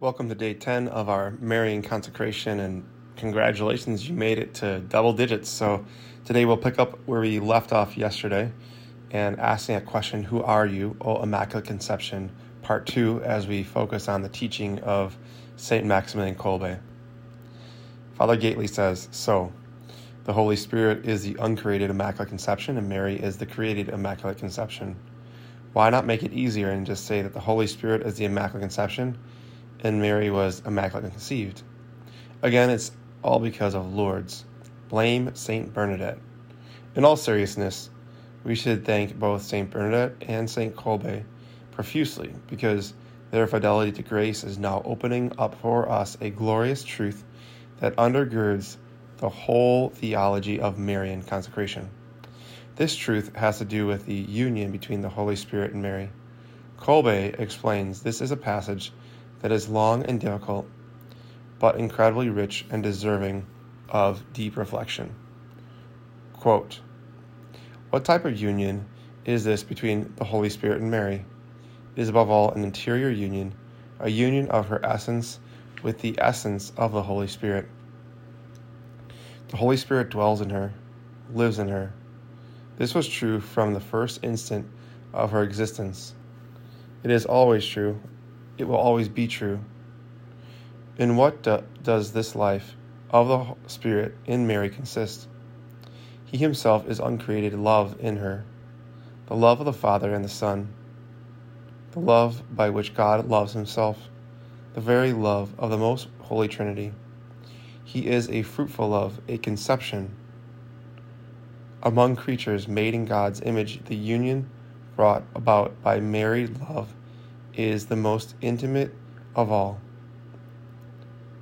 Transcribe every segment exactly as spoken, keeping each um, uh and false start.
Welcome to day ten of our Marian consecration, and congratulations, you made it to double digits. So today we'll pick up where we left off yesterday and asking a question, who are you, O Immaculate Conception, part two, as we focus on the teaching of Saint Maximilian Kolbe. Father Gately says, so, the Holy Spirit is the uncreated Immaculate Conception and Mary is the created Immaculate Conception. Why not make it easier and just say that the Holy Spirit is the Immaculate Conception and Mary was immaculately conceived? Again, it's all because of Lourdes. Blame Saint Bernadette. In all seriousness, we should thank both Saint Bernadette and Saint Kolbe profusely, because their fidelity to grace is now opening up for us a glorious truth that undergirds the whole theology of Marian consecration. This truth has to do with the union between the Holy Spirit and Mary. Kolbe explains this is a passage that is long and difficult, but incredibly rich and deserving of deep reflection. Quote, what type of union is this between the Holy Spirit and Mary? It is above all an interior union, a union of her essence with the essence of the Holy Spirit. The Holy Spirit dwells in her, lives in her. This was true from the first instant of her existence. It is always true. It will always be true. In what do, does this life of the Spirit in Mary consist? He himself is uncreated love in her, the love of the Father and the Son, the love by which God loves himself, the very love of the most holy Trinity. He is a fruitful love, a conception. Among creatures made in God's image, the union brought about by married love is the most intimate of all.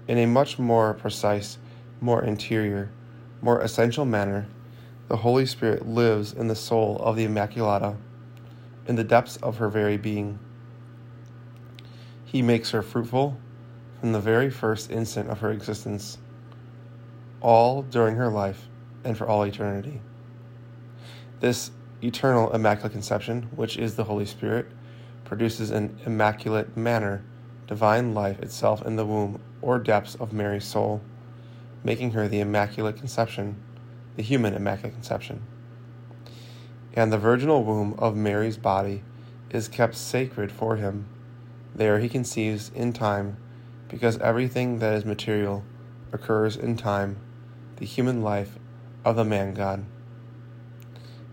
In a much more precise, more interior, more essential manner, the Holy Spirit lives in the soul of the Immaculata, in the depths of her very being. He makes her fruitful from the very first instant of her existence, all during her life and for all eternity. This eternal Immaculate Conception, which is the Holy Spirit, produces in immaculate manner divine life itself in the womb or depths of Mary's soul, making her the Immaculate Conception, the human Immaculate Conception. And the virginal womb of Mary's body is kept sacred for him. There he conceives in time, because everything that is material occurs in time, the human life of the man-God.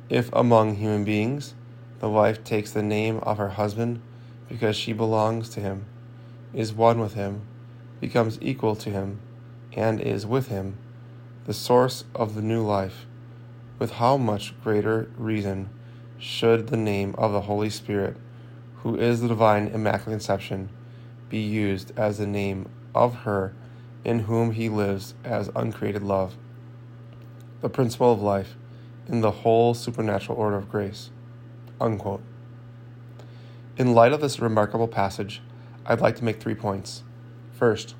If among human beings, the wife takes the name of her husband because she belongs to him, is one with him, becomes equal to him, and is with him, the source of the new life. With how much greater reason should the name of the Holy Spirit, who is the divine Immaculate Conception, be used as the name of her in whom he lives as uncreated love, the principle of life in the whole supernatural order of grace. Unquote. In light of this remarkable passage, I'd like to make three points. First,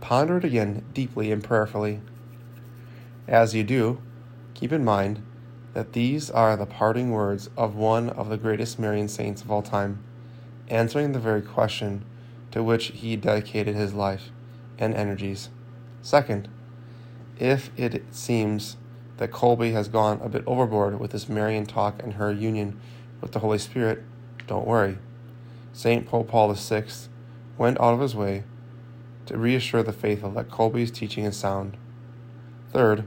ponder it again deeply and prayerfully. As you do, keep in mind that these are the parting words of one of the greatest Marian saints of all time, answering the very question to which he dedicated his life and energies. Second, if it seems that Kolbe has gone a bit overboard with this Marian talk and her union with the Holy Spirit, don't worry. Saint Pope Paul the Sixth went out of his way to reassure the faithful that Kolbe's teaching is sound. Third,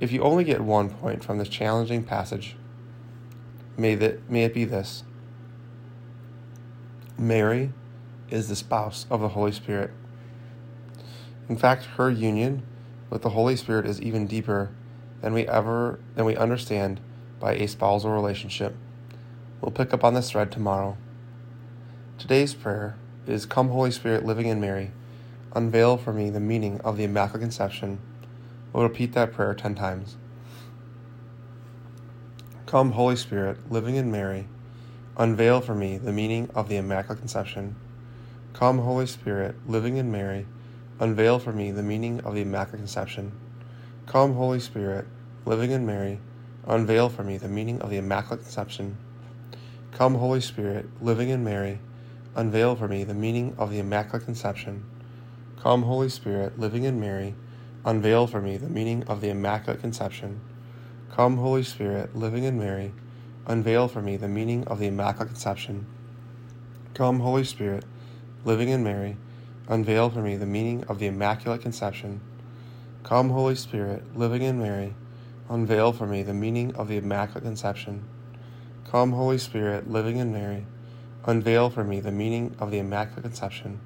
if you only get one point from this challenging passage, may, that, may it be this. Mary is the spouse of the Holy Spirit. In fact, her union with the Holy Spirit is even deeper than we ever than we understand by a spousal relationship. We'll pick up on this thread tomorrow. Today's prayer is, come Holy Spirit living in Mary, unveil for me the meaning of the Immaculate Conception. We'll repeat that prayer ten times. Come Holy Spirit living in Mary, unveil for me the meaning of the Immaculate Conception. Come Holy Spirit living in Mary, unveil for me the meaning of the Immaculate Conception. Come Holy Spirit living in Mary, unveil for me the meaning of the Immaculate Conception. Come Holy Spirit living in Mary, Unveil for me the meaning of the Immaculate Conception. Come, Holy Spirit, living in Mary, unveil for me the meaning of the Immaculate Conception. Come, Holy Spirit, living in Mary, unveil for me the meaning of the Immaculate Conception. Come, Holy Spirit, living in Mary, unveil for me the meaning of the Immaculate Conception. Come, Holy Spirit, living in Mary, unveil for me the meaning of the Immaculate Conception. Come, Holy Spirit, living in Mary, unveil for me the meaning of the Immaculate Conception.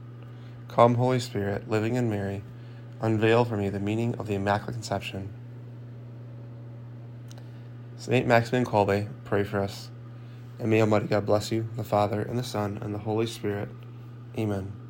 Come, Holy Spirit, living in Mary, unveil for me the meaning of the Immaculate Conception. Saint Maximilian Kolbe, pray for us. And may Almighty God bless you, the Father, and the Son, and the Holy Spirit. Amen.